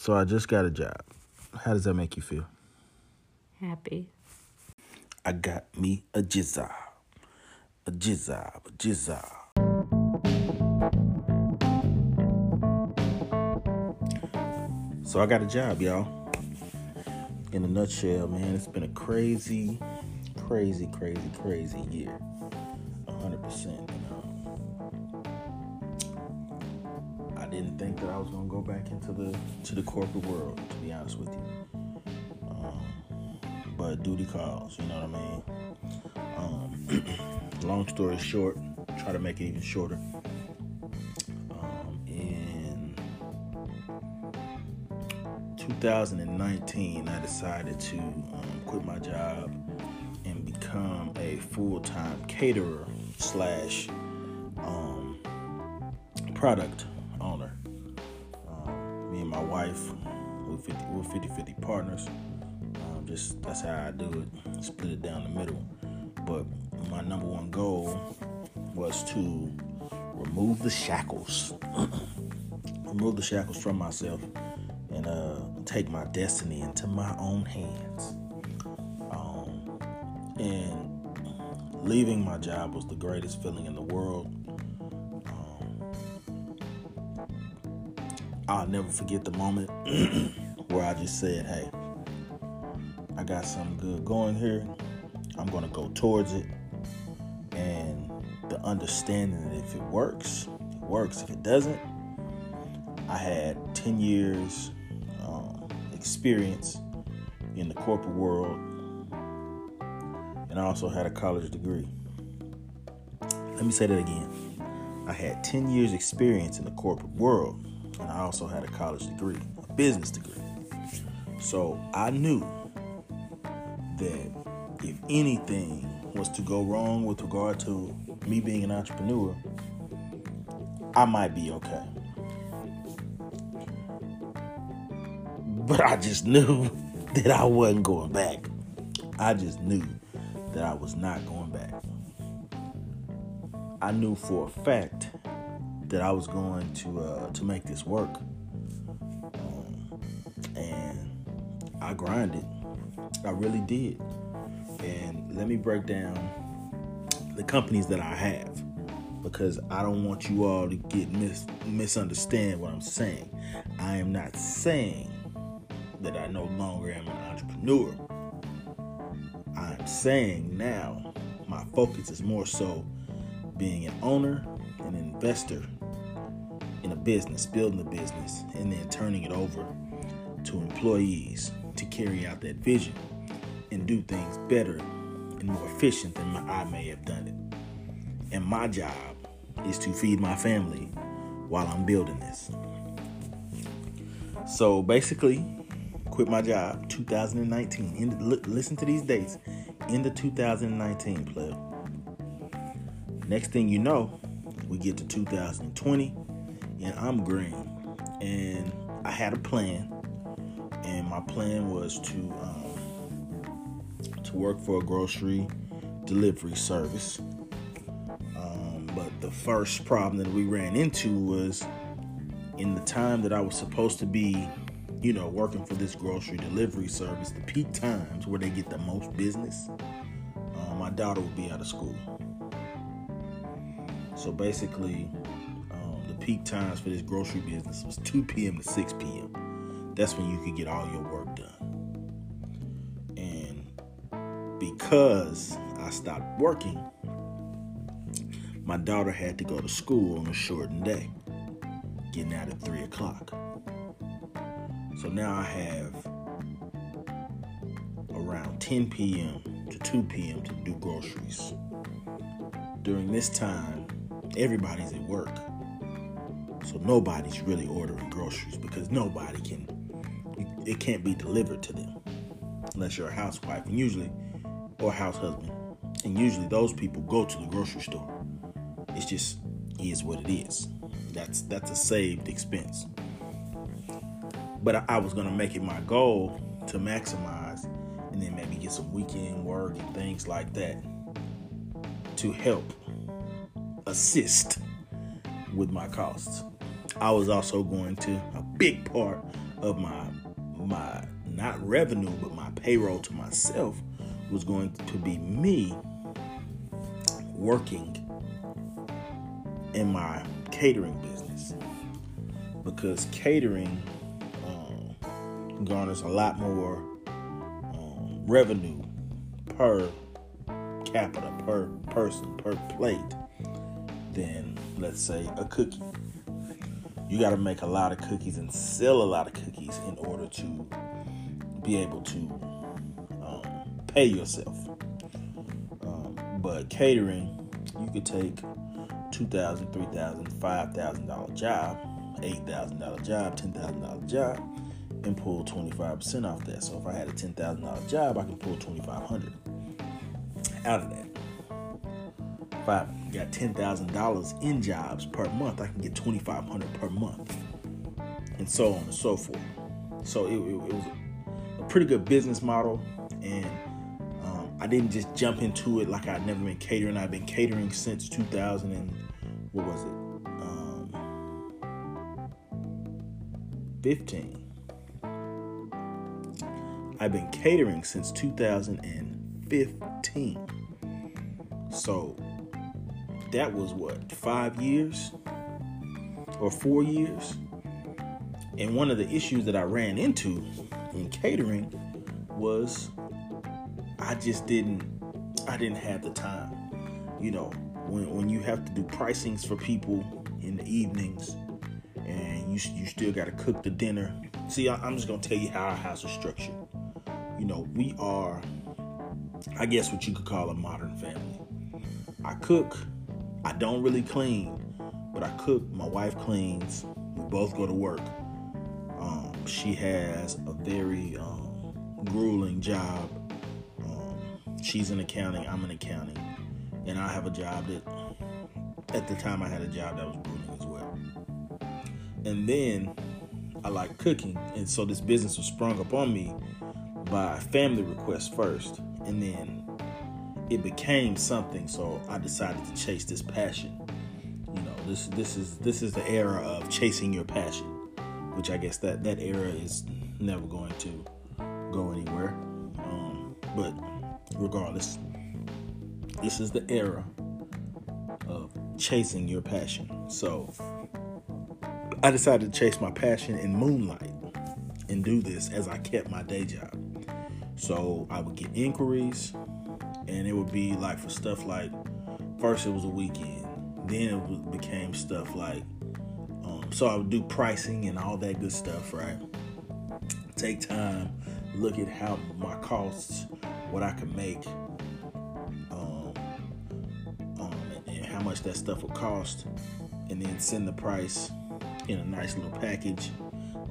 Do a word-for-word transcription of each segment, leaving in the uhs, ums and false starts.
So I just got a job. How does that make you feel? Happy. I got me a jizzab. A jizzab. A jizzab. So I got a job, y'all. In a nutshell, man, it's been a crazy, crazy, crazy, crazy year. one hundred percent. Didn't think that I was gonna go back into the to the corporate world, to be honest with you. Um, but duty calls, you know what I mean. Um, long story short, try to make it even shorter. Um, in two thousand nineteen, I decided to um, quit my job and become a full-time caterer slash um, product owner. Um, me and my wife, we're fifty-fifty partners. Um, just that's how I do it. Split it down the middle. But my number one goal was to remove the shackles, remove the shackles from myself, and uh, take my destiny into my own hands. Um, and leaving my job was the greatest feeling in the world. I'll never forget the moment where I just said, hey, I got something good going here. I'm going to go towards it. And the understanding that if it works, it works. If it doesn't, I had ten years um, experience in the corporate world. And I also had a college degree. Let me say that again. I had ten years experience in the corporate world. And I also had a college degree, a business degree. So I knew that if anything was to go wrong with regard to me being an entrepreneur, I might be okay. But I just knew that I wasn't going back. I just knew that I was not going back. I knew for a fact that I was going to uh, to make this work, um, and I grinded. I really did. And let me break down the companies that I have, because I don't want you all to get mis- misunderstand what I'm saying. I am not saying that I no longer am an entrepreneur. I'm saying now my focus is more so being an owner, an investor, in a business, building a business, and then turning it over to employees to carry out that vision and do things better and more efficient than I may have done it. And my job is to feed my family while I'm building this. So basically, quit my job two thousand nineteen. In the, l- listen to these dates. End of two thousand nineteen, player. Next thing you know, we get to two thousand twenty, and I'm green. And I had a plan, and my plan was to um, to work for a grocery delivery service. Um, but the first problem that we ran into was in the time that I was supposed to be, you know, working for this grocery delivery service, the peak times where they get the most business, uh, my daughter would be out of school. So basically, um, the peak times for this grocery business was two p.m. to six p.m. That's when you could get all your work done. And because I stopped working, my daughter had to go to school on a shortened day, getting out at three o'clock. So now I have around ten p.m. to two p.m. to do groceries. During this time, everybody's at work, so nobody's really ordering groceries because nobody can, it can't be delivered to them unless you're a housewife and usually, or house husband, and usually those people go to the grocery store. It's just, is what it is. That's that's a saved expense. But I, I was going to make it my goal to maximize and then maybe get some weekend work and things like that to help assist with my costs. I was also going to, a big part of my my not revenue, but my payroll to myself was going to be me working in my catering business, because catering um, garners a lot more um, revenue per capita, per person, per plate than, let's say, a cookie. You got to make a lot of cookies and sell a lot of cookies in order to be able to um, pay yourself. Um, but catering, you could take two thousand dollars, three thousand dollars, five thousand dollars job, eight thousand dollars job, ten thousand dollars job, and pull twenty-five percent off that. So if I had a ten thousand dollars job, I can pull two thousand five hundred dollars out of that. If I got ten thousand dollars in jobs per month, I can get two thousand five hundred dollars per month, and so on and so forth. So it, it, it was a pretty good business model, and um, I didn't just jump into it like I'd never been catering. I've been catering since two thousand and what was it? fifteen. I've been catering since two thousand fifteen. So that was what, five years or four years? And one of the issues that I ran into in catering was I just didn't, I didn't have the time. You know, when, when you have to do pricings for people in the evenings, and you you still got to cook the dinner. See, I, I'm just going to tell you how our house is structured. You know, we are, I guess, what you could call a modern family. I cook. I don't really clean, but I cook. My wife cleans. We both go to work. Um, she has a very um, grueling job. Um, she's in accounting. I'm in accounting. And I have a job that, at the time I had a job that was grueling as well. And then I like cooking. And so this business was sprung upon me by family requests first. And then it became something. So I decided to chase this passion. You know, this this is this is the era of chasing your passion, which I guess that, that era is never going to go anywhere. Um, but regardless, this is the era of chasing your passion. So I decided to chase my passion in moonlight and do this as I kept my day job. So I would get inquiries, and it would be like for stuff like, first it was a weekend, then it became stuff like, um, so I would do pricing and all that good stuff, right? Take time, look at how my costs, what I could make, um, um, and, and how much that stuff would cost, and then send the price in a nice little package.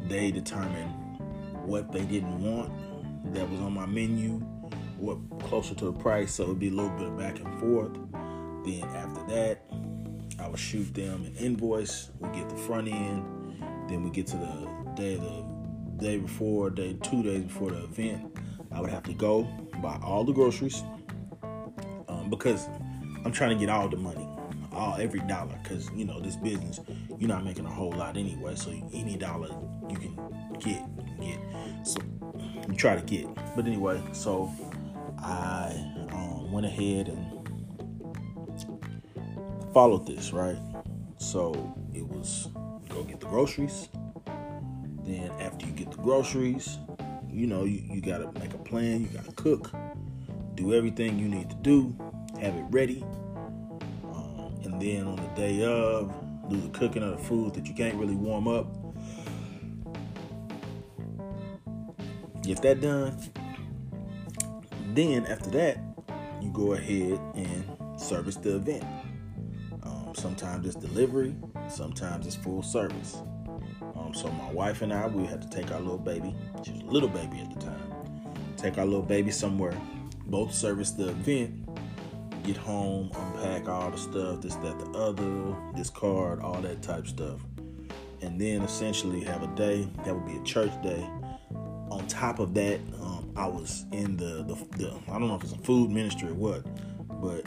They determine what they didn't want that was on my menu, what closer to the price, so it'd be a little bit of back and forth. Then after that, I would shoot them an invoice. We get the front end, then we get to the day the day before, day two days before the event. I would have to go buy all the groceries um, because I'm trying to get all the money. All every dollar, because you know this business, you're not making a whole lot anyway. So any dollar you can get, get. So you try to get. But anyway, so I um, went ahead and followed this, right? So it was go get the groceries. Then after you get the groceries, you know you, you gotta make a plan. You gotta cook, do everything you need to do, have it ready. And then on the day of, do the cooking of the food that you can't really warm up. Get that done. Then after that, you go ahead and service the event. Um, sometimes it's delivery, sometimes it's full service. Um, so my wife and I, we had to take our little baby. She was a little baby at the time. Take our little baby somewhere. Both service the event. Get home, unpack all the stuff, this, that, the other, discard, all that type stuff. And then essentially have a day, that would be a church day. On top of that, um, I was in the, the, the, I don't know if it's a food ministry or what, but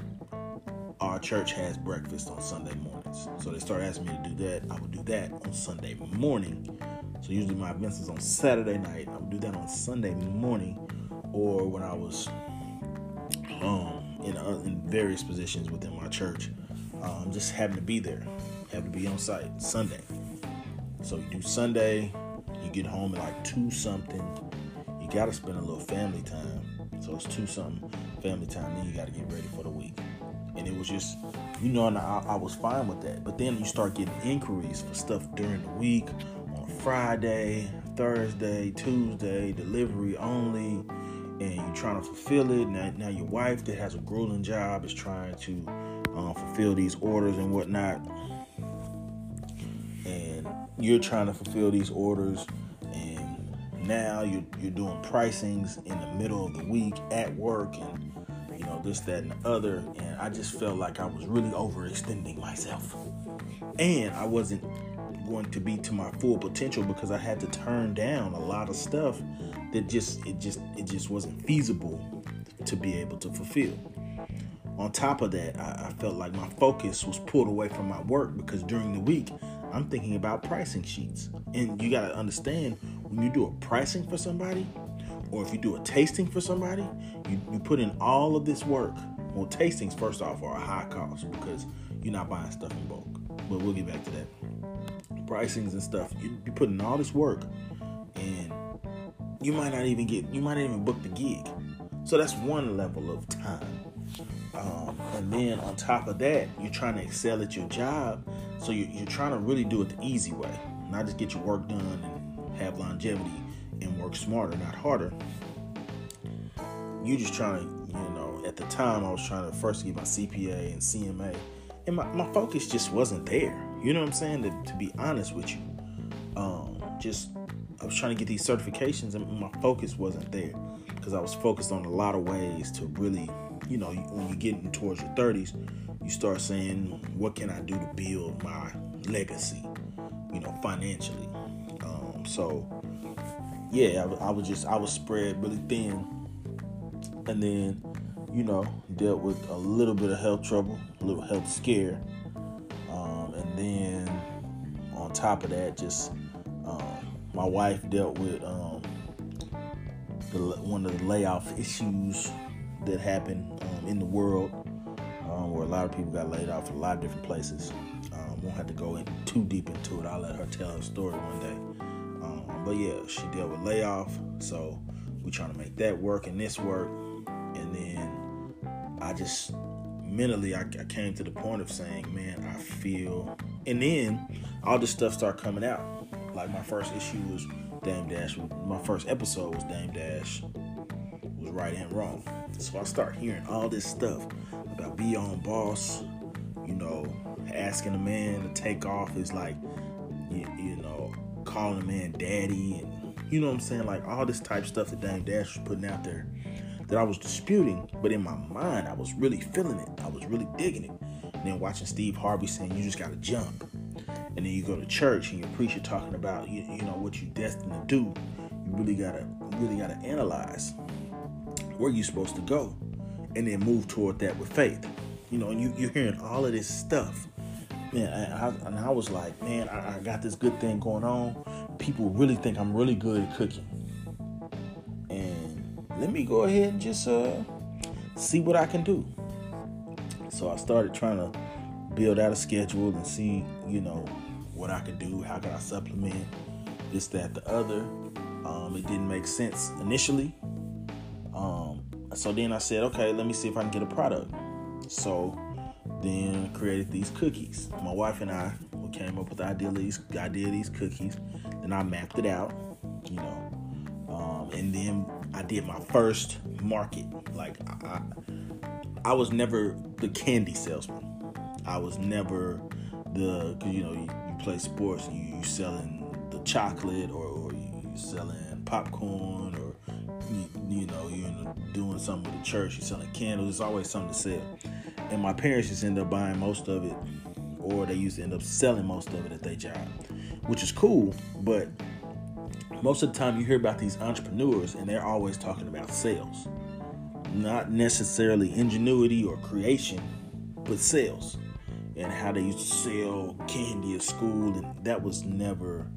our church has breakfast on Sunday mornings. So they started asking me to do that. I would do that on Sunday morning. So So usually my events is on Saturday night. I would do that on Sunday morning, or when I was um, in, uh, in various positions within my church, um, just having to be there, having to be on site Sunday. So you do Sunday, you get home at like two something. You got to spend a little family time. So it's two something family time. Then you got to get ready for the week. And it was just, you know, and I, I was fine with that. But then you start getting inquiries for stuff during the week, on Friday, Thursday, Tuesday, delivery only, and you're trying to fulfill it. Now, now your wife that has a grueling job is trying to um, fulfill these orders and whatnot. And you're trying to fulfill these orders. And now you're, you're doing pricings in the middle of the week at work, and you know, this, that, and the other. And I just felt like I was really overextending myself. And I wasn't going to be to my full potential because I had to turn down a lot of stuff that just, it just, it just wasn't feasible to be able to fulfill. On top of that, I, I felt like my focus was pulled away from my work because during the week, I'm thinking about pricing sheets. And you got to understand, when you do a pricing for somebody, or if you do a tasting for somebody, you, you put in all of this work. Well, tastings, first off, are a high cost because you're not buying stuff in bulk. But we'll get back to that. Pricings and stuff, you, you put in all this work, and you might not even get, you might not even book the gig. So that's one level of time. Um, and then on top of that, you're trying to excel at your job. So you, you're trying to really do it the easy way. Not just get your work done and have longevity and work smarter, not harder. You just trying to, you know, at the time I was trying to first get my C P A and C M A, and my, my focus just wasn't there. You know what I'm saying? To, to be honest with you, um, just I was trying to get these certifications, and my focus wasn't there because I was focused on a lot of ways to really, you know, when you get getting towards your thirties, you start saying, what can I do to build my legacy, you know, financially? Um, so Yeah, I, I was just, I was spread really thin, and then, you know, dealt with a little bit of health trouble, a little health scare, um, and then on top of that, just um, my wife dealt with um, the, one of the layoff issues that happened um, in the world, um, where a lot of people got laid off in a lot of different places. Um, won't have to go in too deep into it. I'll let her tell her story one day. Um, but yeah, she dealt with layoff, so we trying to make that work and this work. And then I just mentally, I, I came to the point of saying, man, I feel. And then all this stuff started coming out. Like my first issue was Dame Dash. My first episode was Dame Dash was right and wrong. So I start hearing all this stuff about be on boss. You know, asking a man to take off is like, you, you know, calling a man daddy, and you know what I'm saying, like all this type of stuff that Dame Dash was putting out there that I was disputing, but in my mind I was really feeling it, I was really digging it. And then watching Steve Harvey saying you just gotta jump, and then you go to church and your preacher talking about you, you know what you're destined to do. You really gotta really gotta analyze where you're supposed to go, and then move toward that with faith. You know, and you, you're hearing all of this stuff. Man, and I, and I was like, man, I, I got this good thing going on. People really think I'm really good at cooking. And let me go ahead and just uh, see what I can do. So I started trying to build out a schedule and see, you know, what I could do. How could I supplement this, that, the other. Um, it didn't make sense initially. Um, so then I said, okay, let me see if I can get a product. So then created these cookies. My wife and I came up with the idea of these, idea of these cookies. Then I mapped it out, you know. Um, and then I did my first market. Like, I, I was never the candy salesman. I was never the, because, you know, you, you play sports, and you, you selling the chocolate, or, or you selling popcorn, or, you, you know, you're doing something with the church, you're selling candles. There's always something to sell. And my parents just end up buying most of it, or they used to end up selling most of it at their job, which is cool. But most of the time you hear about these entrepreneurs and they're always talking about sales, not necessarily ingenuity or creation, but sales, and how they used to sell candy at school. And that was never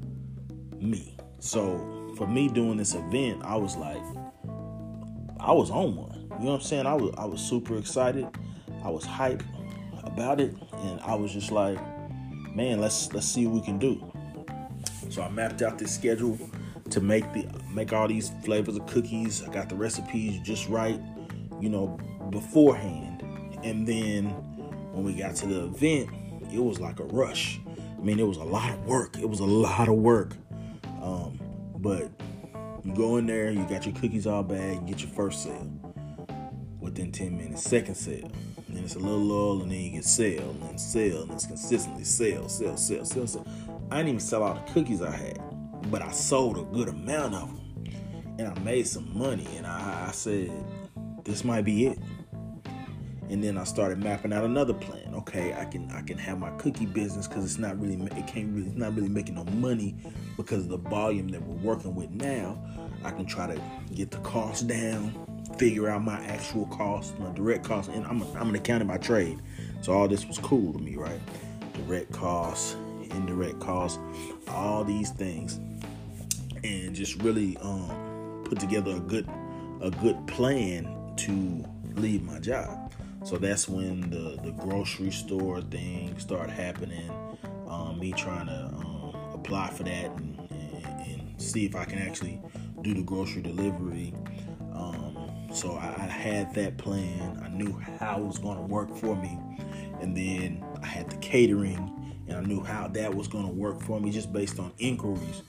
me. So for me doing this event, I was like, I was on one. You know what I'm saying? I was I was super excited. I was hyped about it, and I was just like, man, let's let's see what we can do. So I mapped out this schedule to make the make all these flavors of cookies. I got the recipes just right, you know, beforehand. And then when we got to the event, it was like a rush. I mean, it was a lot of work. It was a lot of work. Um, but you go in there, you got your cookies all bagged, you get your first sale. Within ten minutes, second sale. And then it's a little lull, and then you can sell and sell, and it's consistently sell, sell, sell, sell, sell. I didn't even sell all the cookies I had, but I sold a good amount of them. And I made some money, and I, I said, this might be it. And then I started mapping out another plan. Okay, I can I can have my cookie business, because it's not really it can't really it's not really making no money because of the volume that we're working with now. I can try to get the cost down, figure out my actual cost, my direct cost, and I'm a, I'm an accountant by trade, so all this was cool to me, right? Direct costs, indirect costs, all these things, and just really um, put together a good a good plan to leave my job. So that's when the, the grocery store thing started happening. Um, me trying to um, apply for that and, and, and see if I can actually do the grocery delivery. Um, so I, I had that plan. I knew how it was going to work for me. And then I had the catering, and I knew how that was going to work for me just based on inquiries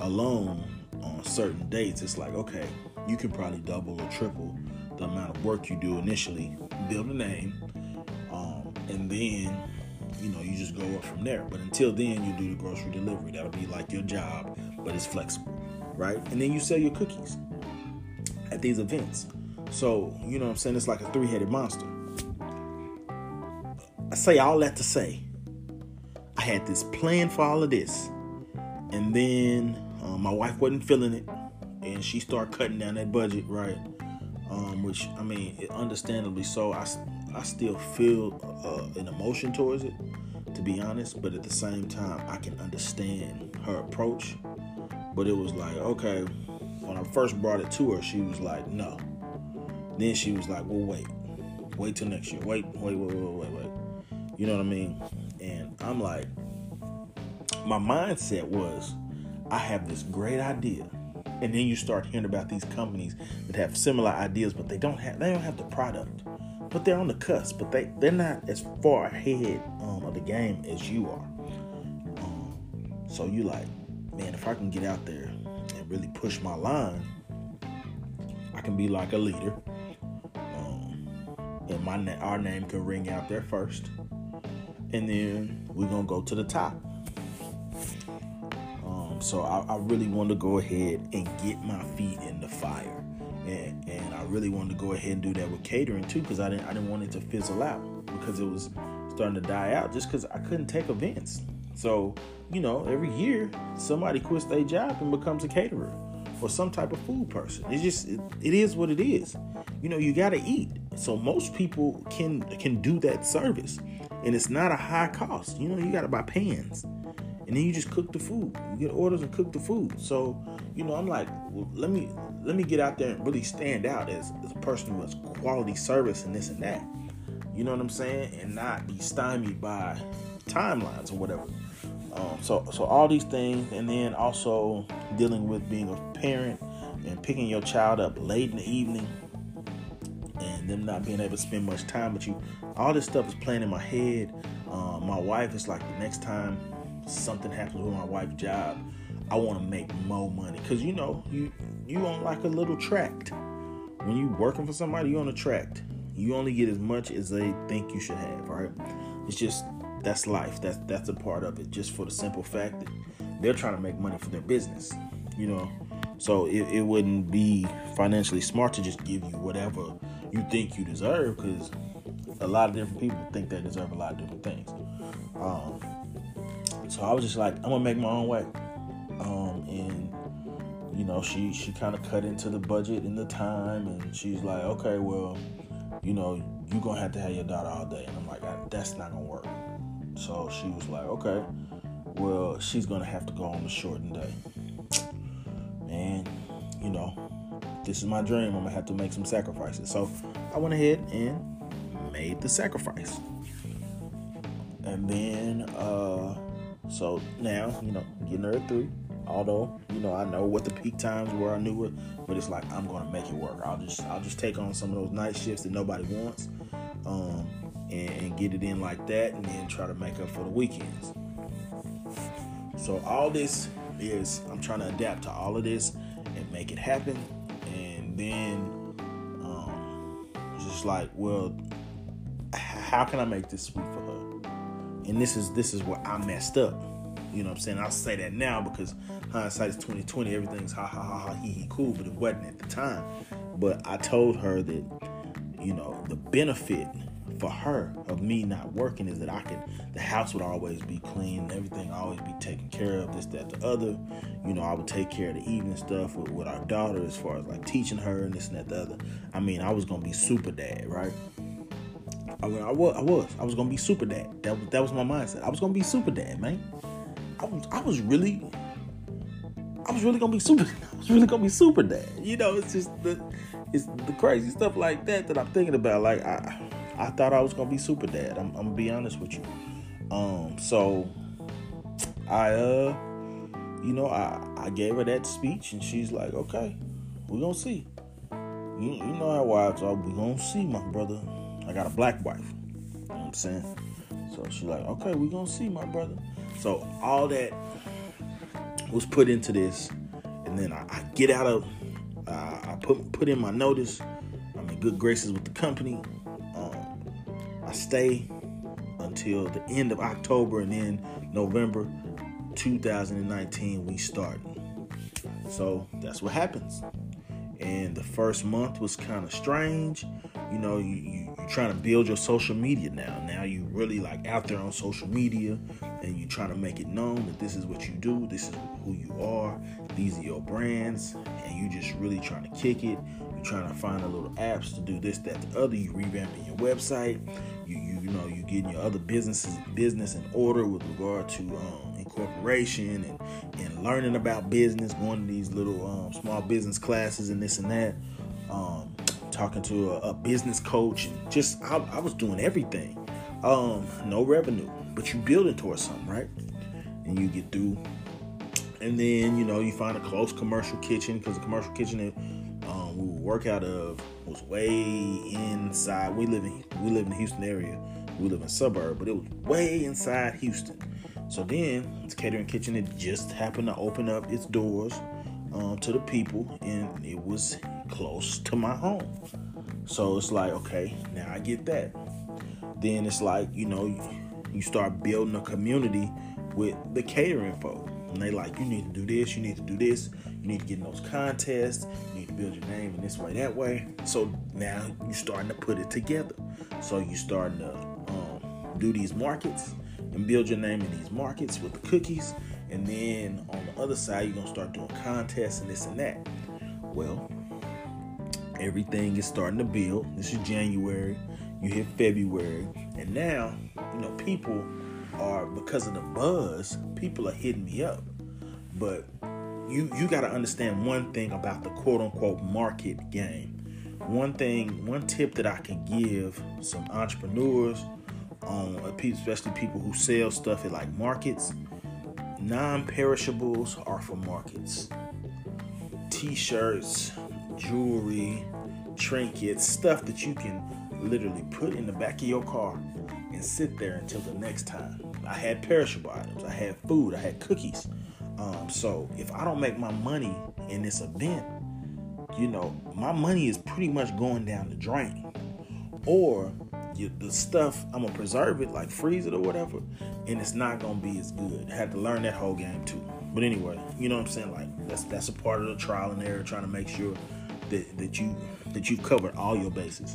alone on certain dates. It's like, okay, you can probably double or triple the amount of work you do initially, build a name, um, and then, you know, you just go up from there. But until then, you do the grocery delivery. That'll be like your job, but it's flexible, right? And then you sell your cookies at these events. So, you know what I'm saying? It's like a three-headed monster. I say all that to say, I had this plan for all of this. And then um, my wife wasn't feeling it, and she started cutting down that budget, right? Um, which, I mean, it, understandably so. I, I still feel uh, an emotion towards it, to be honest. But at the same time, I can understand her approach. But it was like, okay, when I first brought it to her, she was like, no. Then she was like, well, wait. Wait till next year. Wait, wait, wait, wait, wait, wait. You know what I mean? And I'm like, my mindset was, I have this great idea. And then you start hearing about these companies that have similar ideas, but they don't have they don't have the product. But they're on the cusp. But they, they're not as far ahead um, of the game as you are. Um, so you like, man, if I can get out there and really push my line, I can be like a leader. Um, and my na- our name can ring out there first. And then we're going to go to the top. So I, I really wanted to go ahead and get my feet in the fire, and, and I really wanted to go ahead and do that with catering too, because I didn't I didn't want it to fizzle out, because it was starting to die out just because I couldn't take events. So, you know, every year somebody quits their job and becomes a caterer or some type of food person. It's just it, it is what it is. You know, you got to eat. So most people can can do that service, and it's not a high cost. You know, you got to buy pans. And then you just cook the food. You get orders and cook the food. So, you know, I'm like, well, let me let me get out there and really stand out as, as a person who has quality service and this and that. You know what I'm saying? And not be stymied by timelines or whatever. Um, so, so all these things, and then also dealing with being a parent and picking your child up late in the evening, and them not being able to spend much time with you. All this stuff is playing in my head. Uh, my wife is like, the next time something happens with my wife's job, I want to make more money, because you know you you on like a little tract. When you working for somebody, you on a tract. You only get as much as they think you should have, right? It's just, that's life. That's that's a part of it, just for the simple fact that they're trying to make money for their business, you know. So it, it wouldn't be financially smart to just give you whatever you think you deserve, because a lot of different people think they deserve a lot of different things. Um So I was just like, I'm gonna make my own way, um, and you know, she she kind of cut into the budget and the time, and she's like, okay, well, you know, you're gonna have to have your daughter all day, and I'm like, that's not gonna work. So she was like, okay, well, she's gonna have to go on a shortened day. and you know, this is my dream. I'm gonna have to make some sacrifices. So I went ahead and made the sacrifice. And then, uh, so now, you know, getting there at three. Although, you know, I know what the peak times were, I knew it, but it's like, I'm gonna make it work. I'll just, I'll just take on some of those night shifts that nobody wants, um, and, and get it in like that, and then try to make up for the weekends. So all this is, I'm trying to adapt to all of this and make it happen. And then, um, just like, well, how can I make this sweet for her? And this is this is where I messed up. You know what I'm saying? I say that now because hindsight is twenty twenty. Everything's ha ha ha ha he he cool, but it wasn't at the time. But I told her that, you know, the benefit for her of me not working is that I could, the house would always be clean, everything always be taken care of, this, that, the other. You know, I would take care of the evening stuff with, with our daughter as far as like teaching her and this and that, the other. I mean, I was gonna be super dad, right? I mean, I was, I was, I was gonna be super dad. That was, that was my mindset. I was gonna be super dad, man. I was, I was really, I was really gonna be super. I was really gonna be super dad. You know, it's just the, it's the crazy stuff like that that I'm thinking about. Like I, I thought I was gonna be super dad. I'm, I'm gonna be honest with you. Um, so I, uh, you know, I, I gave her that speech, and she's like, okay, we're gonna see. You, you know how wives are. We're gonna see, my brother. I got a black wife, you know what I'm saying? So she's like, okay, we're going to see, my brother. So all that was put into this, and then I, I get out of, uh, I put put in my notice, I'm in good graces with the company, um, I stay until the end of October, and then November two thousand nineteen, we start. So that's what happens. And the first month was kind of strange. You know, you, you, you're trying to build your social media now. Now you really like out there on social media, and you're trying to make it known that this is what you do. This is who you are. These are your brands. And you just really trying to kick it. You're trying to find the little apps to do this, that, the other. You revamping your website. You, you, you know, you're getting your other businesses, business in order with regard to um, incorporation and and learning about business, going to these little um, small business classes and this and that, um, talking to a, a business coach, and just I, I was doing everything, um, no revenue, but you building towards something, right? And you get through, and then you know you find a close commercial kitchen, because the commercial kitchen that um, we would work out of was way inside. We live in we live in the Houston area, we live in a suburb, but it was way inside Houston. So then, the catering kitchen, it just happened to open up its doors um, to the people, and it was close to my home. So it's like, okay, now I get that. Then it's like, you know, you start building a community with the catering folk. And they like, you need to do this, you need to do this, you need to get in those contests, you need to build your name in this way, that way. So now you're starting to put it together. So you're starting to um, do these markets and build your name in these markets with the cookies, and then on the other side you're gonna start doing contests and this and that. Well, everything is starting to build. This is January, you hit February, and now, you know, people are, because of the buzz, people are hitting me up. But you you gotta understand one thing about the quote-unquote market game. One thing, one tip that I can give some entrepreneurs, Um, especially people who sell stuff at like markets, non-perishables are for markets. T-shirts, jewelry, trinkets, stuff that you can literally put in the back of your car and sit there until the next time. I had perishable items, I had food, I had cookies. Um, so if I don't make my money in this event, you know, my money is pretty much going down the drain. Or You, the stuff, I'm gonna preserve it, like freeze it or whatever, and it's not gonna be as good. I had to learn that whole game too. But anyway, you know what I'm saying? Like that's that's a part of the trial and error, trying to make sure that that you that you've covered all your bases.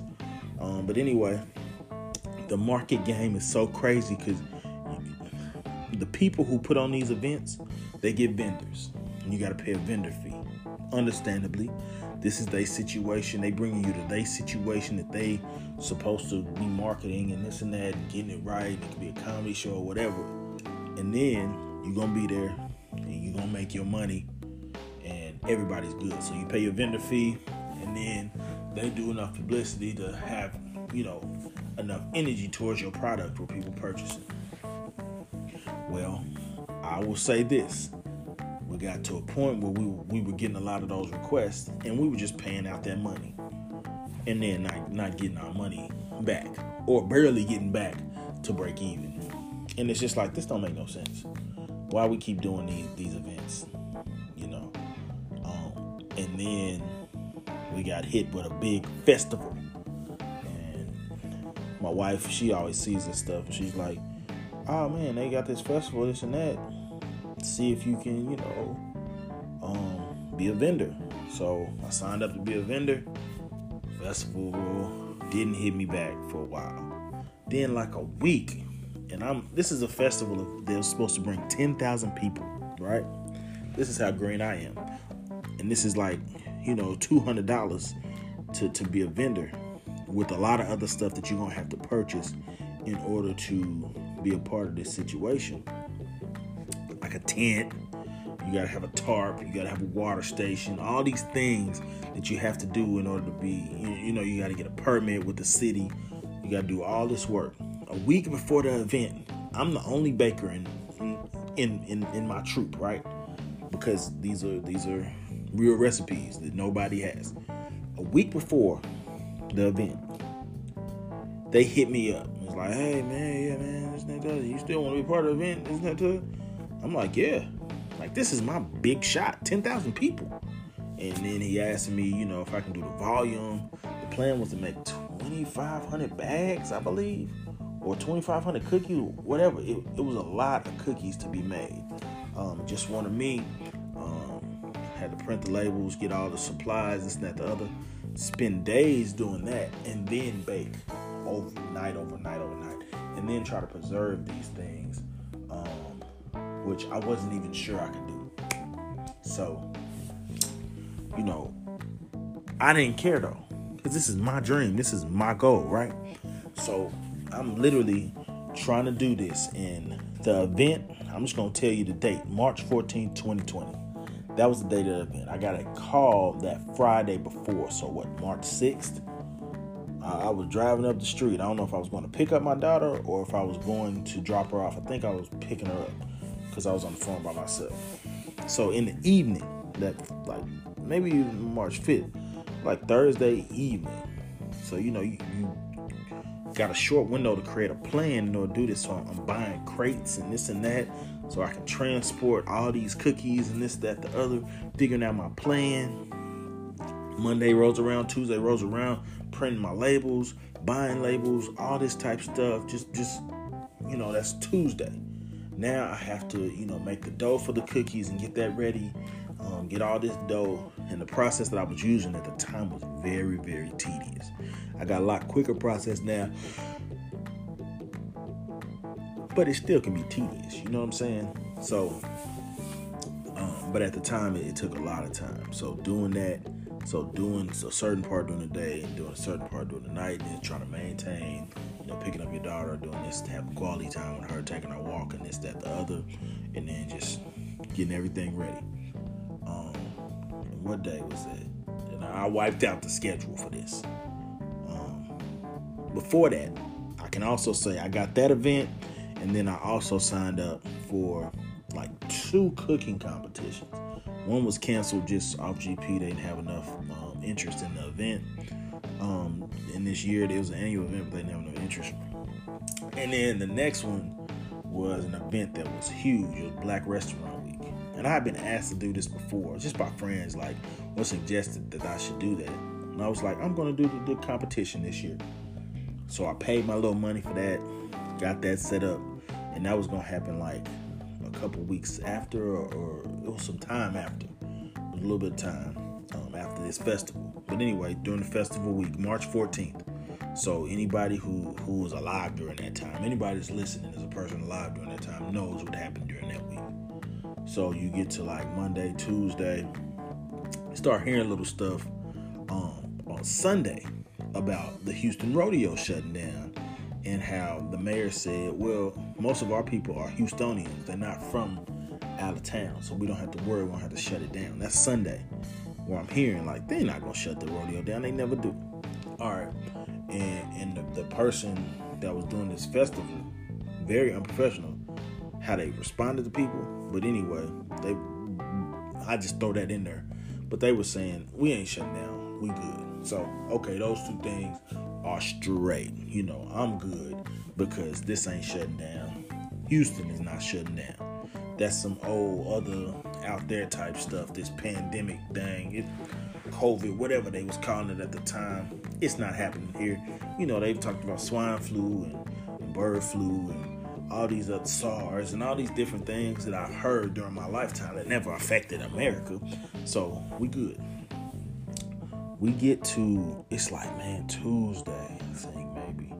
Um, but anyway, the market game is so crazy because the people who put on these events, they get vendors, and you gotta pay a vendor fee. Understandably, this is their situation. They bringing you to their situation that they supposed to be marketing and this and that, and getting it right. It could be a comedy show or whatever. And then you're gonna be there, and you're gonna make your money, and everybody's good. So you pay your vendor fee, and then they do enough publicity to have, you know, enough energy towards your product where people purchase it. Well, I will say this. We got to a point where we were, we were getting a lot of those requests, and we were just paying out that money and then not, not getting our money back, or barely getting back to break even. And it's just like, this don't make no sense. Why we keep doing these, these events, you know? Um, and then we got hit with a big festival. And my wife, she always sees this stuff, and she's like, oh man, they got this festival, this and that. See if you can, you know, um, be a vendor. So I signed up to be a vendor. Festival didn't hit me back for a while. Then like a week, and I'm. This is a festival that was supposed to bring ten thousand people, right? This is how green I am. And this is like, you know, two hundred dollars to, to be a vendor with a lot of other stuff that you're going to have to purchase in order to be a part of this situation. Like a tent, you gotta have a tarp, you gotta have a water station, all these things that you have to do in order to be, you, you know, you gotta get a permit with the city, you gotta do all this work. A week before the event, I'm the only baker in in in, in my troop, right? Because these are these are real recipes that nobody has. A week before the event, they hit me up. It's like, hey man, yeah man, this nigga, you still wanna be part of the event? This nigga. I'm like, yeah, like this is my big shot, ten thousand people. And then he asked me, you know, if I can do the volume. The plan was to make twenty-five hundred bags, I believe, or twenty-five hundred cookies, whatever. It, it was a lot of cookies to be made. Um, just wanted me, um, had to print the labels, get all the supplies, this and that, the other. Spend days doing that, and then bake overnight, overnight, overnight, and then try to preserve these things. Um, which I wasn't even sure I could do. So, you know, I didn't care though, because this is my dream. This is my goal, right? So I'm literally trying to do this. And the event, I'm just going to tell you the date, March fourteenth, twenty twenty. That was the date of the event. I got a call that Friday before. So what, March sixth? I was driving up the street. I don't know if I was going to pick up my daughter or if I was going to drop her off. I think I was picking her up, because I was on the phone by myself. So in the evening, that like maybe even March fifth, like Thursday evening. So you know you, you got a short window to create a plan in order to do this. So I'm, I'm buying crates and this and that, so I can transport all these cookies and this, that, the other. Figuring out my plan. Monday rolls around, Tuesday rolls around, printing my labels, buying labels, all this type of stuff. Just, just you know, that's Tuesday. Now I have to, you know, make the dough for the cookies and get that ready, um, get all this dough. And the process that I was using at the time was very, very tedious. I got a lot quicker process now, but it still can be tedious, you know what I'm saying? So, um, but at the time, it, it took a lot of time. So doing that, so doing a certain part during the day and doing a certain part during the night, and then trying to maintain, you know, picking up your daughter, doing this, having quality time with her, taking her walk and this, that, the other, and then just getting everything ready. Um, and what day was it? And I wiped out the schedule for this. Um, before that, I can also say I got that event, and then I also signed up for like two cooking competitions. One was canceled just off G P. They didn't have enough um, interest in the event. Um, and this year, there was an annual event, but they didn't have no interest. And then the next one was an event that was huge. It was Black Restaurant Week. And I had been asked to do this before, just by friends, like, or suggested that I should do that. And I was like, I'm going to do the, the competition this year. So I paid my little money for that, got that set up, and that was going to happen like a couple weeks after, or, or it was some time after, a little bit of time. Um, after this festival. But anyway, during the festival week, March fourteenth. So anybody who, who was alive during that time, anybody that's listening as a person alive during that time knows what happened during that week. So you get to like Monday, Tuesday, start hearing little stuff um, on Sunday about the Houston rodeo shutting down and how the mayor said, well, most of our people are Houstonians. They're not from out of town, so we don't have to worry. We don't have to shut it down. That's Sunday. where I'm hearing like they're not gonna shut the rodeo down. They never do. All right, and and the, the person that was doing this festival, very unprofessional, how they responded to people. But anyway, they, I just throw that in there. But they were saying we ain't shutting down, we good. So okay, those two things are straight. You know, I'm good because this ain't shutting down. Houston is not shutting down. That's some old other out there type stuff. This pandemic thing, it, COVID, whatever they was calling it at the time, it's not happening here. You know, they've talked about swine flu and, and bird flu and all these other SARS and all these different things that I've heard during my lifetime that never affected America. So we good. We get to, it's like, man, Tuesday, I think maybe,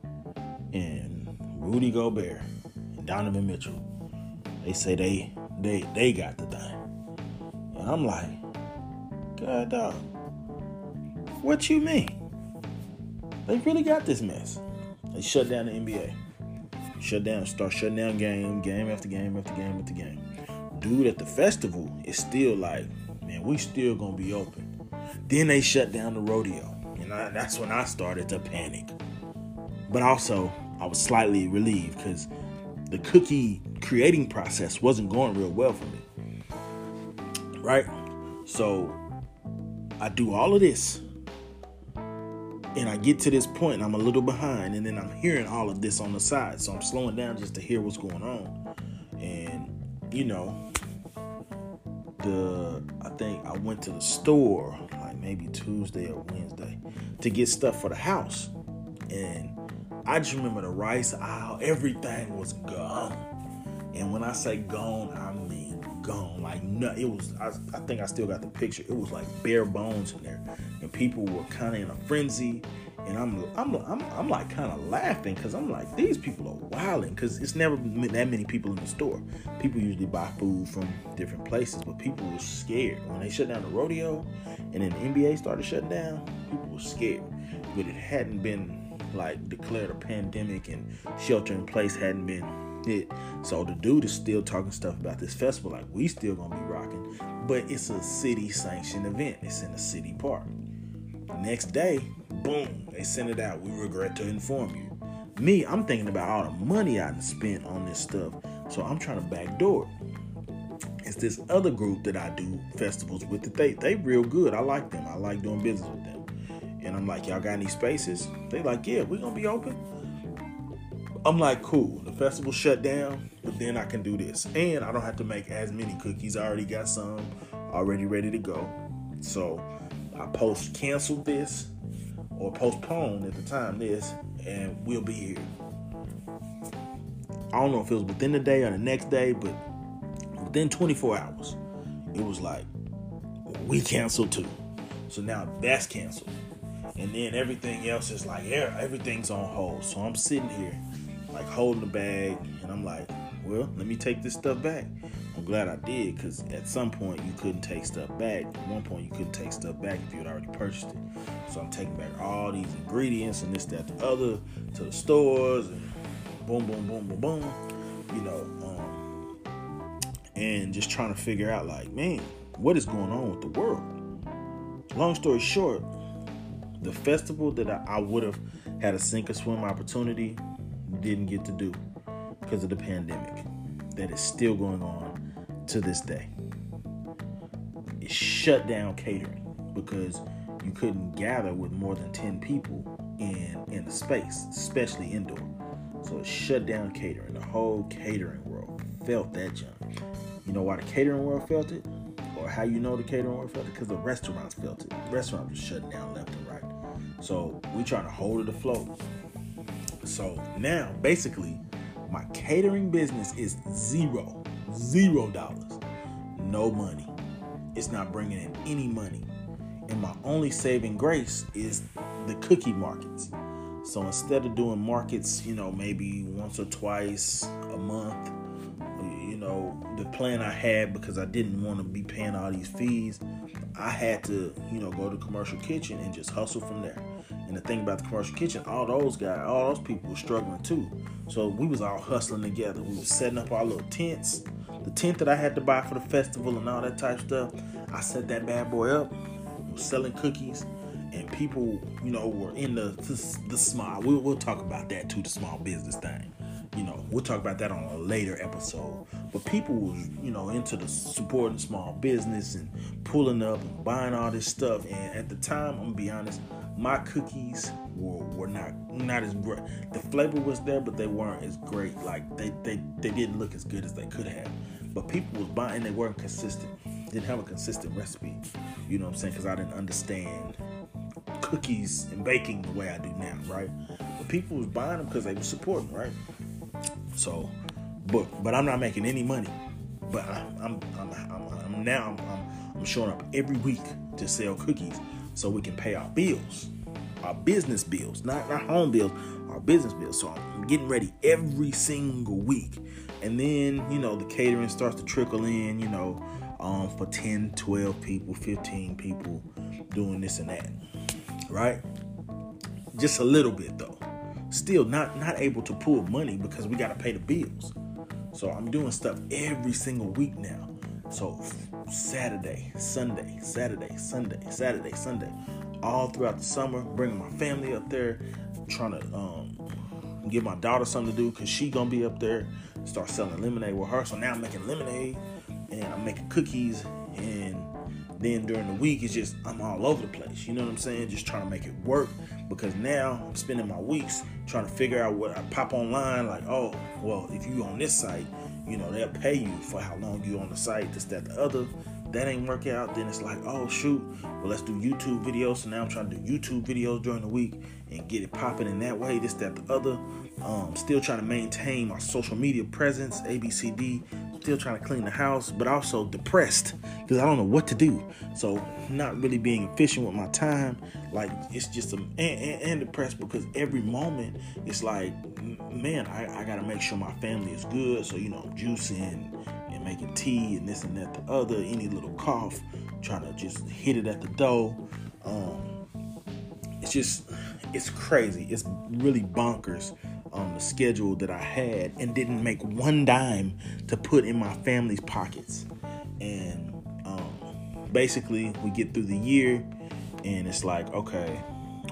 and Rudy Gobert and Donovan Mitchell, they say they they they got the thing. And I'm like, God dog, what you mean? They really got this mess. They shut down the N B A. Shut down, start shutting down game, game after game after game after game. Dude at the festival is still like, man, we still gonna be open. Then they shut down the rodeo. And I, that's when I started to panic. But also, I was slightly relieved because the cookie creating process wasn't going real well for me. Right? So, I do all of this. And I get to this point, and I'm a little behind. And then I'm hearing all of this on the side. So, I'm slowing down just to hear what's going on. And, you know, the I think I went to the store maybe Tuesday or Wednesday to get stuff for the house, and I just remember the rice aisle, everything was gone. And when I say gone, I mean gone. Like no, it was. I, I think I still got the picture. It was like bare bones in there, and people were kind of in a frenzy. And I'm, I'm, I'm, I'm like kind of laughing because I'm like, these people are wilding because it's never been that many people in the store. People usually buy food from different places, but people were scared when they shut down the rodeo, and then the N B A started shutting down. People were scared, but it hadn't been like declared a pandemic and shelter in place hadn't been it. So the dude is still talking stuff about this festival, like we still gonna be rocking, but it's a city sanctioned event. It's in a city park. Next day, boom, they sent it out. We regret to inform you. Me, I'm thinking about all the money I spent on this stuff, so I'm trying to backdoor it. It's this other group that I do festivals with that they they real good. I like them. I like doing business with them. And I'm like, y'all got any spaces? They like, yeah, we're gonna be open. I'm like, cool. The festival shut down, but then I can do this, and I don't have to make as many cookies. I already got some, already ready to go. So I post canceled this or postponed at the time this, and we'll be here. I don't know if it was within the day or the next day, but within twenty-four hours, it was like, we canceled too. So now that's canceled. And then everything else is like, yeah, everything's on hold. So I'm sitting here, like holding the bag, and I'm like, well, let me take this stuff back. I'm glad I did, because at some point you couldn't take stuff back. At one point you couldn't take stuff back if you had already purchased it. So I'm taking back all these ingredients and this, that, the other to the stores, and boom, boom, boom, boom, boom. You know, um, and just trying to figure out, like, man, what is going on with the world? Long story short, the festival that I, I would have had a sink or swim opportunity didn't get to do because of the pandemic that is still going on to this day. It shut down catering because you couldn't gather with more than ten people in in a space, especially indoor. So it shut down catering. The whole catering world felt that jump. You know why the catering world felt it? Or how you know the catering world felt it? Because the restaurants felt it. The restaurants were shutting down left and right. So we trying to hold it afloat. So now, basically, my catering business is zero. Zero dollars. No money. It's not bringing in any money. And my only saving grace is the cookie markets. So instead of doing markets, you know, maybe once or twice a month, you know, the plan I had, because I didn't want to be paying all these fees, I had to, you know, go to commercial kitchen and just hustle from there. And the thing about the commercial kitchen, all those guys, all those people were struggling too. So we was all hustling together. We was setting up our little tents. The tent that I had to buy for the festival and all that type stuff, I set that bad boy up. was selling cookies, and people, you know, were in the the, the small. We'll, we'll talk about that too, the small business thing. You know, we'll talk about that on a later episode. But people was, you know, into the supporting small business and pulling up and buying all this stuff. And at the time, I'm gonna be honest, my cookies were, were not not as great. The flavor was there, but they weren't as great. Like they they they didn't look as good as they could have. But people was buying, they weren't consistent. Didn't have a consistent recipe. You know what I'm saying? Because I didn't understand cookies and baking the way I do now, right? But people was buying them because they were supporting, right? So, but but I'm not making any money. But I'm I'm I'm, I'm, I'm now I'm, I'm showing up every week to sell cookies so we can pay our bills, our business bills, not not home bills, our business bills. So I'm getting ready every single week, and then you know the catering starts to trickle in. You know, um, for ten, twelve people, fifteen people, doing this and that, right? Just a little bit though. Still not, not able to pull money because we got to pay the bills. So I'm doing stuff every single week now. So Saturday, Sunday, Saturday, Sunday, Saturday, Sunday, all throughout the summer, bringing my family up there, trying to um, give my daughter something to do because she going to be up there, start selling lemonade with her. So now I'm making lemonade and I'm making cookies, and then during the week, it's just, I'm all over the place. You know what I'm saying? Just trying to make it work, because now I'm spending my weeks trying to figure out what I pop online. Like, oh, well, if you on this site, you know, they'll pay you for how long you on the site, this, that, the other. That ain't work out. Then it's like, oh, shoot, well, let's do YouTube videos. So now I'm trying to do YouTube videos during the week and get it popping in that way, this, that, the other. Um, still trying to maintain my social media presence, A B C D. Still trying to clean the house, but also depressed because I don't know what to do. So not really being efficient with my time. Like it's just a, and, and, and depressed because every moment it's like, man, I, I got to make sure my family is good. So, you know, I'm juicing and making tea and this and that, the other, any little cough, trying to just hit it at the door. Um, it's just, it's crazy. It's really bonkers. Um, the schedule that I had, and didn't make one dime to put in my family's pockets. And um, basically we get through the year and it's like, okay,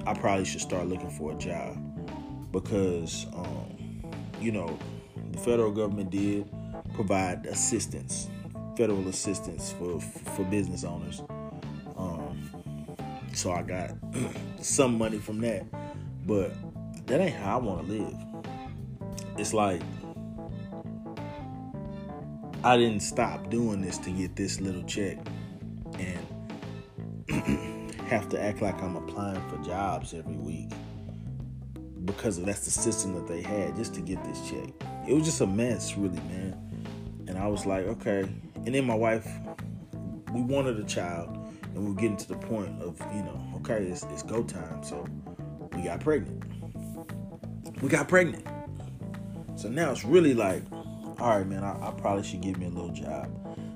I probably should start looking for a job because, um, you know, the federal government did provide assistance, federal assistance for, for business owners. Um, so I got some money from that, but that ain't how I want to live. It's like, I didn't stop doing this to get this little check and have to act like I'm applying for jobs every week because that's the system that they had just to get this check. It was just a mess, really, man. And I was like, okay. And then my wife, we wanted a child, and we were getting to the point of, you know, okay, it's, it's go time. So we got pregnant. We got pregnant. So now it's really like, all right, man, I, I probably should give me a little job.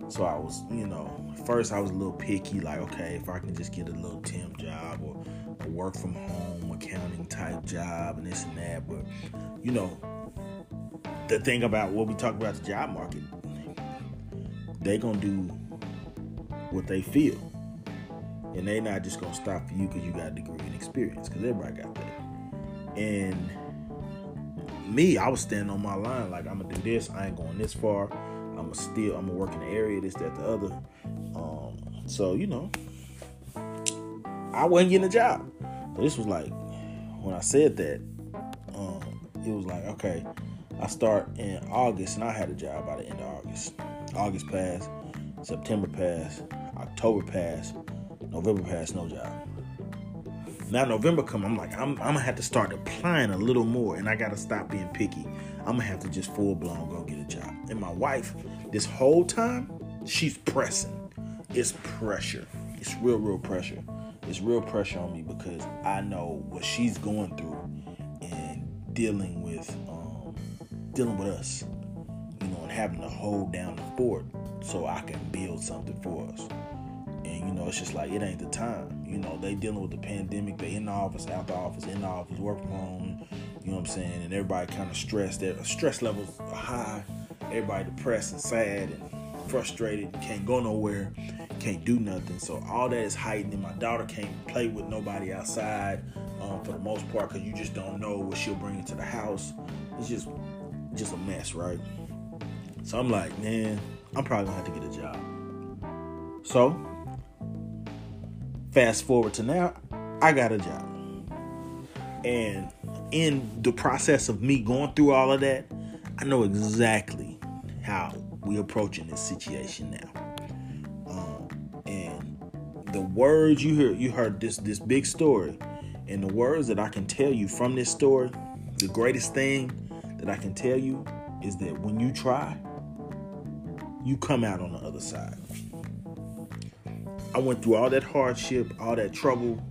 So I was, you know, first I was a little picky, like, okay, if I can just get a little temp job or a work from home accounting type job and this and that. But, you know, the thing about what we talk about the job market, they going to do what they feel. And they not just going to stop for you because you got a degree and experience, because everybody got that. And me, I was standing on my line, like, I'm gonna do this, I ain't going this far, I'm still, I'm gonna work in the area, this, that, the other. Um, so, you know, I wasn't getting a job. So this was like, when I said that, um, it was like, okay, I start in August, and I had a job by the end of August. August passed, September passed, October passed, November passed, no job. Now November come, I'm like, I'm, I'm going to have to start applying a little more, and I got to stop being picky. I'm going to have to just full-blown go get a job. And my wife, this whole time, she's pressing. It's pressure. It's real, real pressure. It's real pressure on me because I know what she's going through and dealing with, um, dealing with us, you know, and having to hold down the fort so I can build something for us. And, you know, it's just like, it ain't the time. You know, they dealing with the pandemic. They in the office, out the office, in the office, work from home. You know what I'm saying? And everybody kind of stressed. Their stress levels are high. Everybody depressed and sad and frustrated. Can't go nowhere. can't do nothing. So all that is heightened, and my daughter can't play with nobody outside um, for the most part, because you just don't know what she'll bring into the house. It's just just a mess, right? So I'm like, man, I'm probably gonna have to get a job. So fast forward to now, I got a job. And in the process of me going through all of that, I know exactly how we're approaching this situation now. Um, and the words you heard, you heard this, this big story, and the words that I can tell you from this story, the greatest thing that I can tell you is that when you try, you come out on the other side. I went through all that hardship, all that trouble,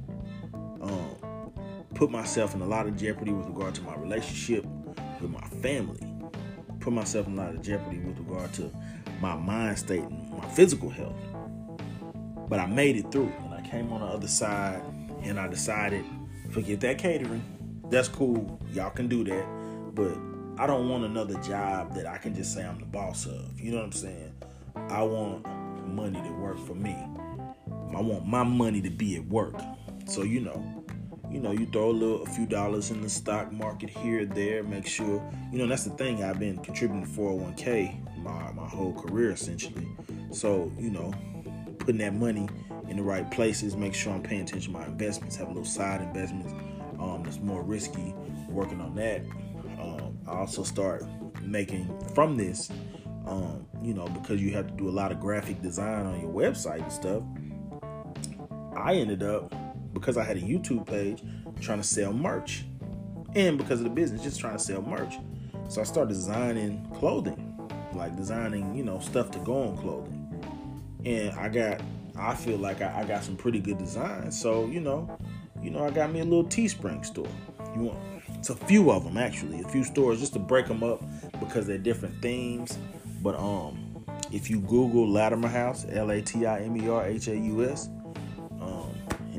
um, put myself in a lot of jeopardy with regard to my relationship with my family, put myself in a lot of jeopardy with regard to my mind state and my physical health. But I made it through, and I came on the other side, and I decided, forget that catering. That's cool. Y'all can do that. But I don't want another job that I can just say I'm the boss of. You know what I'm saying? I want money to work for me. I want my money to be at work. So, you know, you know, you throw a little, a few dollars in the stock market here, there, make sure, you know, that's the thing. I've been contributing to four oh one k my, my whole career, essentially. So, you know, putting that money in the right places, make sure I'm paying attention to my investments, have a little side investments um, that's more risky, working on that. Um, I also start making from this, um, you know, because you have to do a lot of graphic design on your website and stuff. I ended up, because I had a YouTube page, trying to sell merch. And because of the business, just trying to sell merch. So I started designing clothing, like designing, you know, stuff to go on clothing. And I got, I feel like I, I got some pretty good designs. So, you know, you know, I got me a little Teespring store. You want, it's a few of them, actually, a few stores, just to break them up because they're different themes. But um, if you Google Latimer House, L A T I M E R H A U S,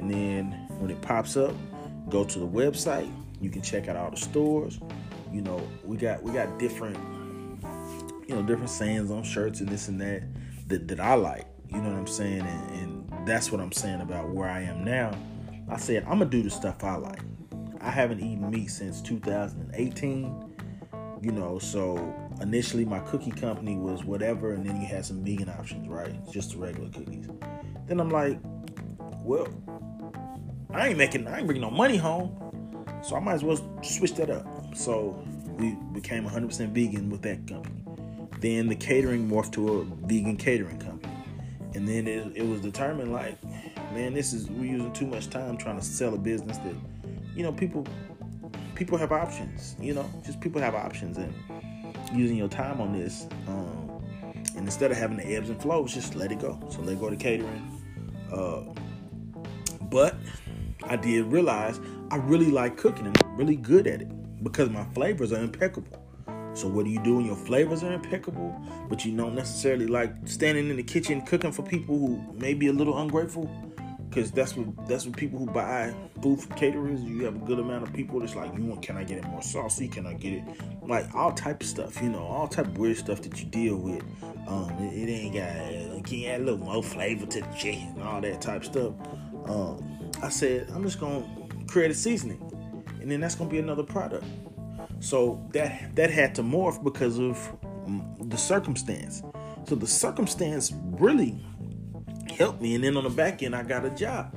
and then when it pops up, go to the website. You can check out all the stores. You know, we got we got different, you know, different sayings on shirts and this and that that, that I like. You know what I'm saying? And, and that's what I'm saying about where I am now. I said, I'm going to do the stuff I like. I haven't eaten meat since two thousand eighteen. You know, so initially my cookie company was whatever. And then you had some vegan options, right? Just the regular cookies. Then I'm like, well, I ain't making, I ain't bringing no money home, so I might as well switch that up. So we became one hundred percent vegan with that company. Then the catering morphed to a vegan catering company, and then it, it was determined like, man, this is we're using too much time trying to sell a business that, you know, people people have options. You know, just people have options, and using your time on this, um, and instead of having the ebbs and flows, just let it go. So let go to catering, uh, but. I did realize I really like cooking and I'm really good at it because my flavors are impeccable. So what do you do when your flavors are impeccable, but you don't necessarily like standing in the kitchen cooking for people who may be a little ungrateful? Because that's what that's what people who buy food from caterers, you have a good amount of people that's like, you want, can I get it more saucy? Can I get it? Like all type of stuff, you know, all type of weird stuff that you deal with. Um, it, it ain't got, you add a little more flavor to the chicken and all that type of stuff. Um, I said, I'm just going to create a seasoning. And then that's going to be another product. So that that had to morph because of the circumstance. So the circumstance really helped me. And then on the back end, I got a job.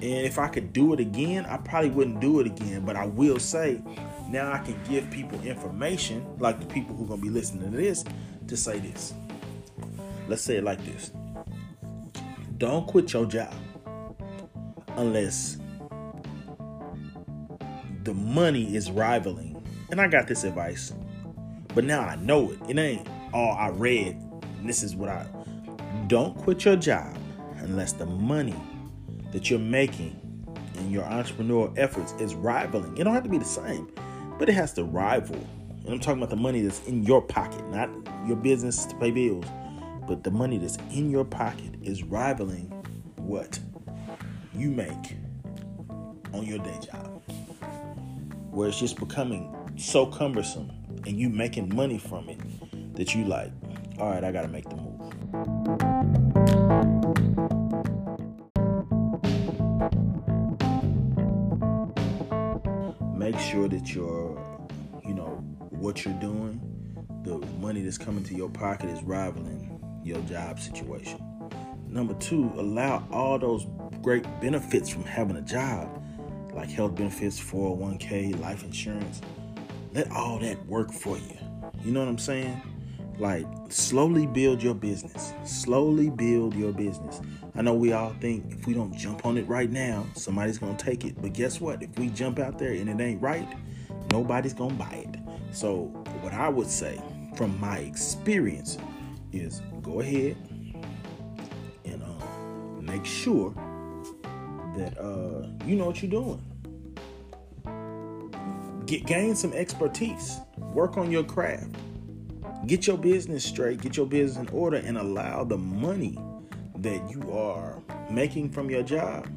And if I could do it again, I probably wouldn't do it again. But I will say, now I can give people information, like the people who are going to be listening to this, to say this. Let's say it like this. Don't quit your job unless the money is rivaling. And I got this advice, but now I know it. It ain't all I read. This is what I... Don't quit your job unless the money that you're making in your entrepreneurial efforts is rivaling. It don't have to be the same, but it has to rival. And I'm talking about the money that's in your pocket, not your business to pay bills, but the money that's in your pocket is rivaling what you make on your day job, where it's just becoming so cumbersome and you making money from it that you like, all right, I gotta make the move. make sure that you're, you know, what you're doing, the money that's coming to your pocket is rivaling your job situation. Number two, allow all those great benefits from having a job, like health benefits, four oh one k, life insurance. Let all that work for you. You know what I'm saying? Like, slowly build your business. Slowly build your business. I know we all think if we don't jump on it right now, somebody's going to take it. But guess what? If we jump out there and it ain't right, nobody's going to buy it. So what I would say from my experience is go ahead and uh, make sure that uh, you know what you're doing. Get, gain some expertise. Work on your craft. Get your business straight, get your business in order, and allow the money that you are making from your job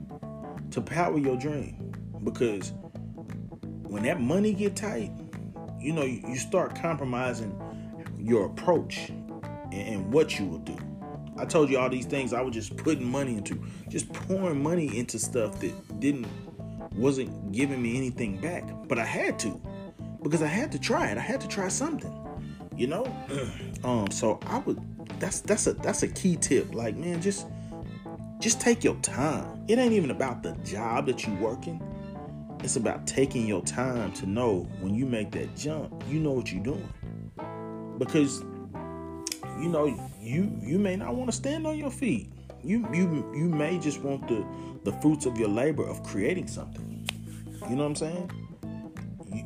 to power your dream. Because when that money get tight, you know, you start compromising your approach and what you will do. I told you all these things I was just putting money into, just pouring money into stuff that didn't, wasn't giving me anything back. But I had to, because I had to try it. I had to try something. You know, um, so I would, that's, that's a, that's a key tip. Like, man, just, just take your time. It ain't even about the job that you working. It's about taking your time to know when you make that jump, you know what you're doing, because, you know, you, you may not want to stand on your feet. You, you, you may just want the, the fruits of your labor of creating something. You know what I'm saying?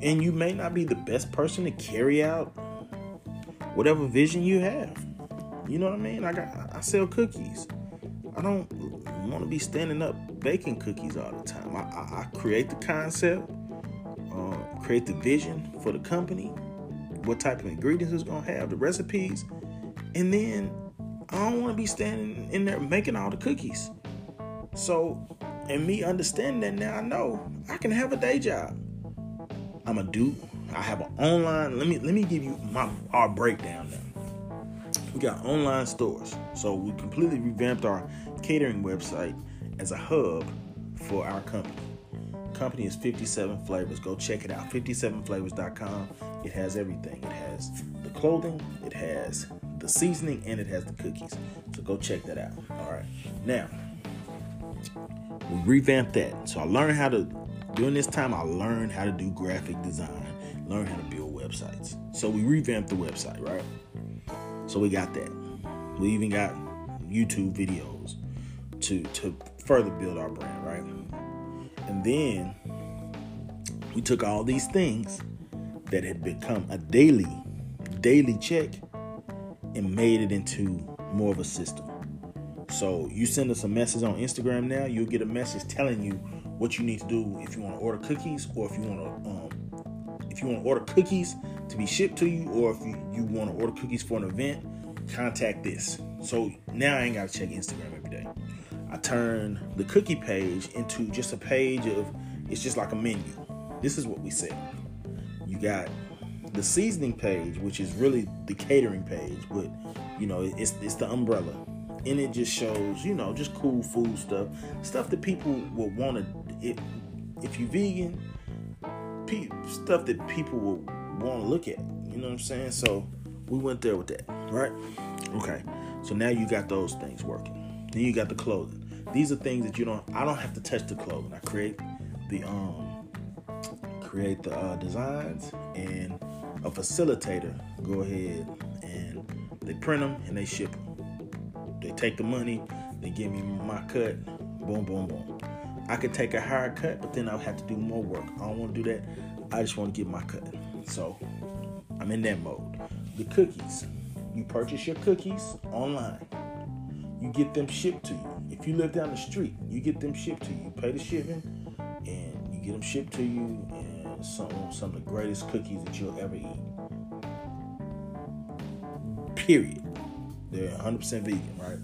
And you may not be the best person to carry out whatever vision you have. You know what I mean? Like, I, I sell cookies. I don't want to be standing up baking cookies all the time. I, I, I create the concept, uh, create the vision for the company, what type of ingredients it's going to have, the recipes, and then I don't want to be standing in there making all the cookies. So, and me understanding that now, I know I can have a day job. I'm a dude. I have an online, let me let me give you my our breakdown now. We got online stores. So we completely revamped our catering website as a hub for our company. Company is fifty-seven Flavors. Go check it out, fifty-seven flavors dot com. It has everything. It has the clothing, it has the seasoning, and it has the cookies. So go check that out. All right. Now, we revamped that. So I learned how to, during this time, I learned how to do graphic design. Learn how to build websites. So we revamped the website, right? So we got that. We even got YouTube videos to, to further build our brand, right? And then we took all these things that had become a daily, daily check and made it into more of a system. So you send us a message on Instagram now, you'll get a message telling you what you need to do if you want to order cookies, or if you want to um, If you want to order cookies to be shipped to you, or if you, you want to order cookies for an event, contact this. So now I ain't got to check Instagram every day. I turn the cookie page into just a page of, it's just like a menu. This is what we sell. You got the seasoning page, which is really the catering page, but you know, it's, it's the umbrella. And it just shows, you know, just cool food stuff, stuff that people will want to, if, if you're vegan, stuff that people will want to look at. You know what I'm saying? So we went there with that, right? Okay. So now you got those things working. Then you got the clothing. These are things that you don't, I don't have to touch the clothing. I create the, um, create the uh, designs, and a facilitator go ahead and they print them and they ship them. They take the money, they give me my cut, boom, boom, boom. I could take a higher cut, but then I would have to do more work. I don't want to do that. I just want to get my cut. So I'm in that mode. The cookies. You purchase your cookies online. You get them shipped to you. If you live down the street, you get them shipped to you. You pay the shipping, and you get them shipped to you, and some, some of the greatest cookies that you'll ever eat. Period. They're one hundred percent vegan, right?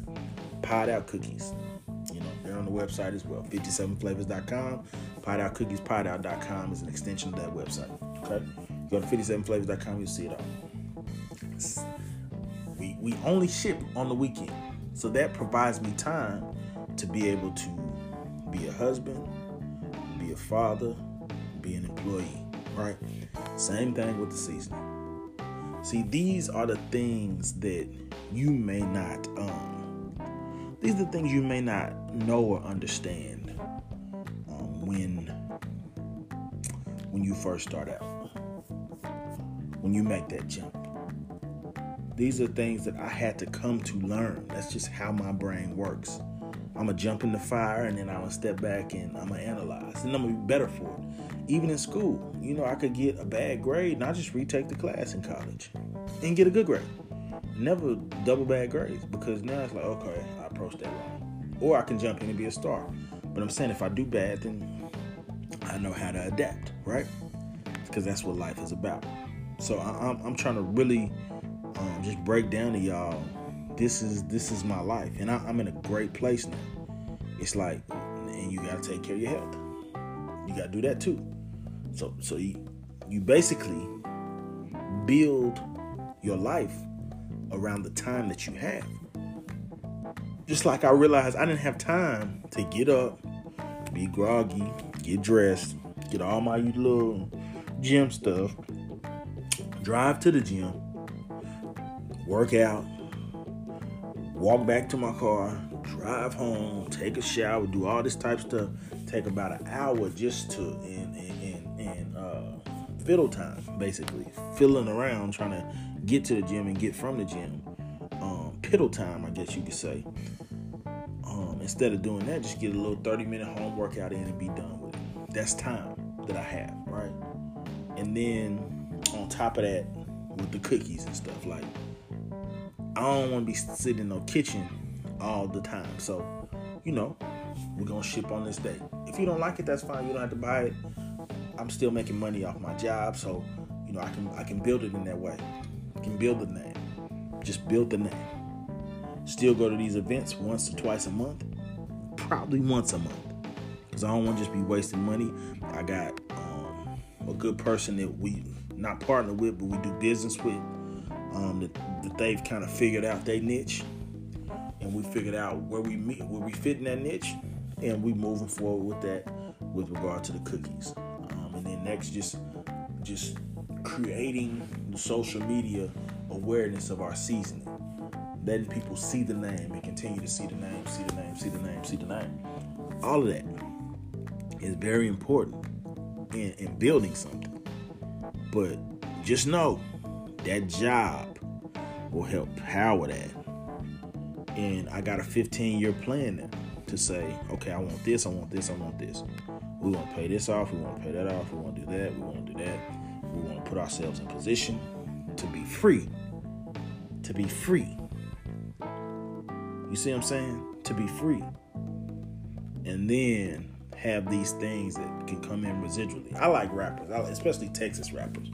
Pied Out Cookies. On the website as well, fifty-seven flavors dot com. Pied Out Cookies, pied out dot com is an extension of that website. Okay, go to fifty-seven flavors dot com, you'll see it all. We, we only ship on the weekend, so that provides me time to be able to be a husband, be a father, be an employee. right? Same thing with the seasoning. See, these are the things that you may not um these are the things you may not know or understand um, when when you first start out, when you make that jump. These are things that I had to come to learn. That's just how my brain works. I'm going to jump in the fire and then I'm going to step back and I'm going to analyze. And I'm going to be better for it. Even in school, you know, I could get a bad grade and I just retake the class in college and get a good grade. Never double bad grades, because now it's like, okay, I approached that wrong. Or I can jump in and be a star. But I'm saying if I do bad, then I know how to adapt, right? Because that's what life is about. So I, I'm, I'm trying to really... Um, just break down to y'all, this is this is my life, and I, I'm in a great place now. It's like, and you gotta take care of your health. You gotta do that too. So so you you basically build your life around the time that you have. Just like I realized I didn't have time to get up, be groggy, get dressed, get all my little gym stuff, drive to the gym, work out, walk back to my car, drive home, take a shower, do all this type of stuff, take about an hour just to in in in uh, fiddle time, basically fiddling around trying to get to the gym and get from the gym, um, piddle time, I guess you could say. Um, instead of doing that, just get a little thirty minute home workout in and be done with it. That's time that I have, right? And then on top of that, with the cookies and stuff, like, I don't want to be sitting in no kitchen all the time. So, you know, we're going to ship on this day. If you don't like it, that's fine. You don't have to buy it. I'm still making money off my job. So, you know, I can I can build it in that way. I can build the name. Just build the name. Still go to these events once or twice a month. Probably once a month. Because I don't want to just be wasting money. I got um, a good person that we not partner with, but we do business with. Um, that, that they've kind of figured out their niche, and we figured out where we meet, where we fit in that niche, and we moving forward with that with regard to the cookies. Um, and then next, just just creating the social media awareness of our seasoning, letting people see the name and continue to see the name, see the name, see the name, see the name. All of that is very important in, in building something. But just know, that job will help power that. And I got a fifteen year plan now to say, okay, I want this, I want this, I want this. We want to pay this off, we want to pay that off, we want to do that, we want to do that. We want to put ourselves in position to be free. To be free. You see what I'm saying? To be free. And then have these things that can come in residually. I like rappers, I like, especially Texas rappers.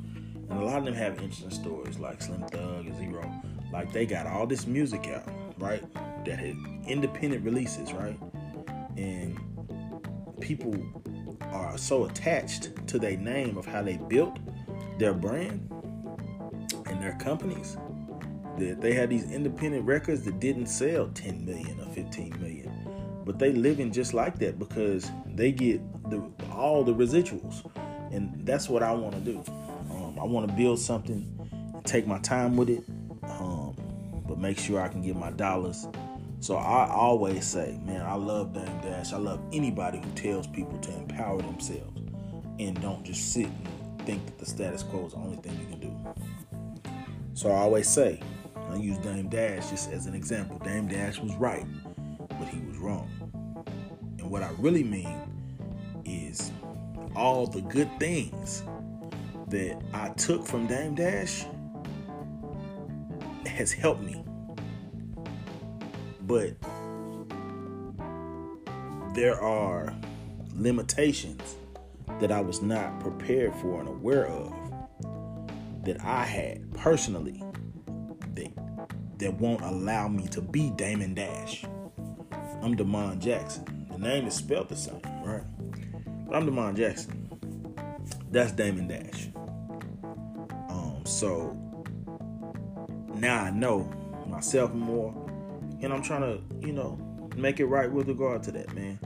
And a lot of them have interesting stories, like Slim Thug and Zero. Like, they got all this music out, right? That had independent releases, right? And people are so attached to their name of how they built their brand and their companies that they had these independent records that didn't sell ten million or fifteen million. But they living just like that because they get the, all the residuals. And that's what I want to do. I want to build something, take my time with it, um, but make sure I can get my dollars. So I always say, man, I love Dame Dash. I love anybody who tells people to empower themselves and don't just sit and think that the status quo is the only thing you can do. So I always say, I use Dame Dash just as an example. Dame Dash was right, but he was wrong. And what I really mean is all the good things that I took from Dame Dash has helped me, but there are limitations that I was not prepared for and aware of that I had personally that, that won't allow me to be Damon Dash. I'm Damon Jackson. The name is spelled the same, right? But I'm Damon Jackson. That's Damon Dash. So now I know myself more, and I'm trying to, you know, make it right with regard to that, man.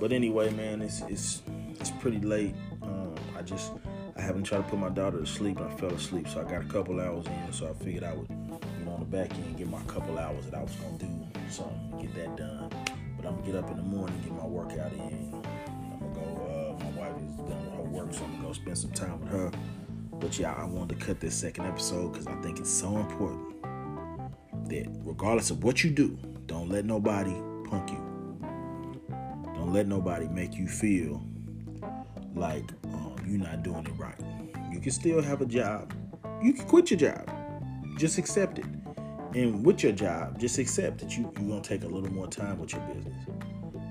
But anyway, man, it's it's it's pretty late. Um, I just I haven't tried to put my daughter to sleep, and I fell asleep, so I got a couple hours in, so I figured I would, you know, on the back end, get my couple hours that I was going to do something, get that done. But I'm going to get up in the morning, get my workout in. I'm going to go, uh, my wife is done with her work, so I'm going to go spend some time with her. But yeah, I wanted to cut this second episode because I think it's so important that regardless of what you do, don't let nobody punk you. Don't let nobody make you feel like um, you're not doing it right. You can still have a job. You can quit your job. Just accept it. And with your job, just accept that you, you're going to take a little more time with your business.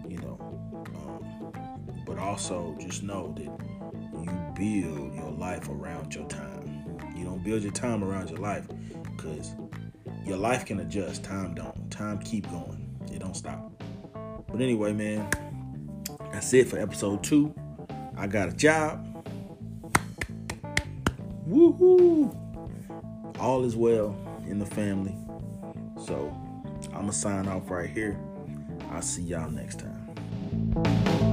You know. Um, but also just know that you build your life around your time. You don't build your time around your life, because your life can adjust. Time don't. Time keep going. It don't stop. But anyway, man, that's it for episode two. I got a job. Woohoo! All is well in the family. So I'm going to sign off right here. I'll see y'all next time.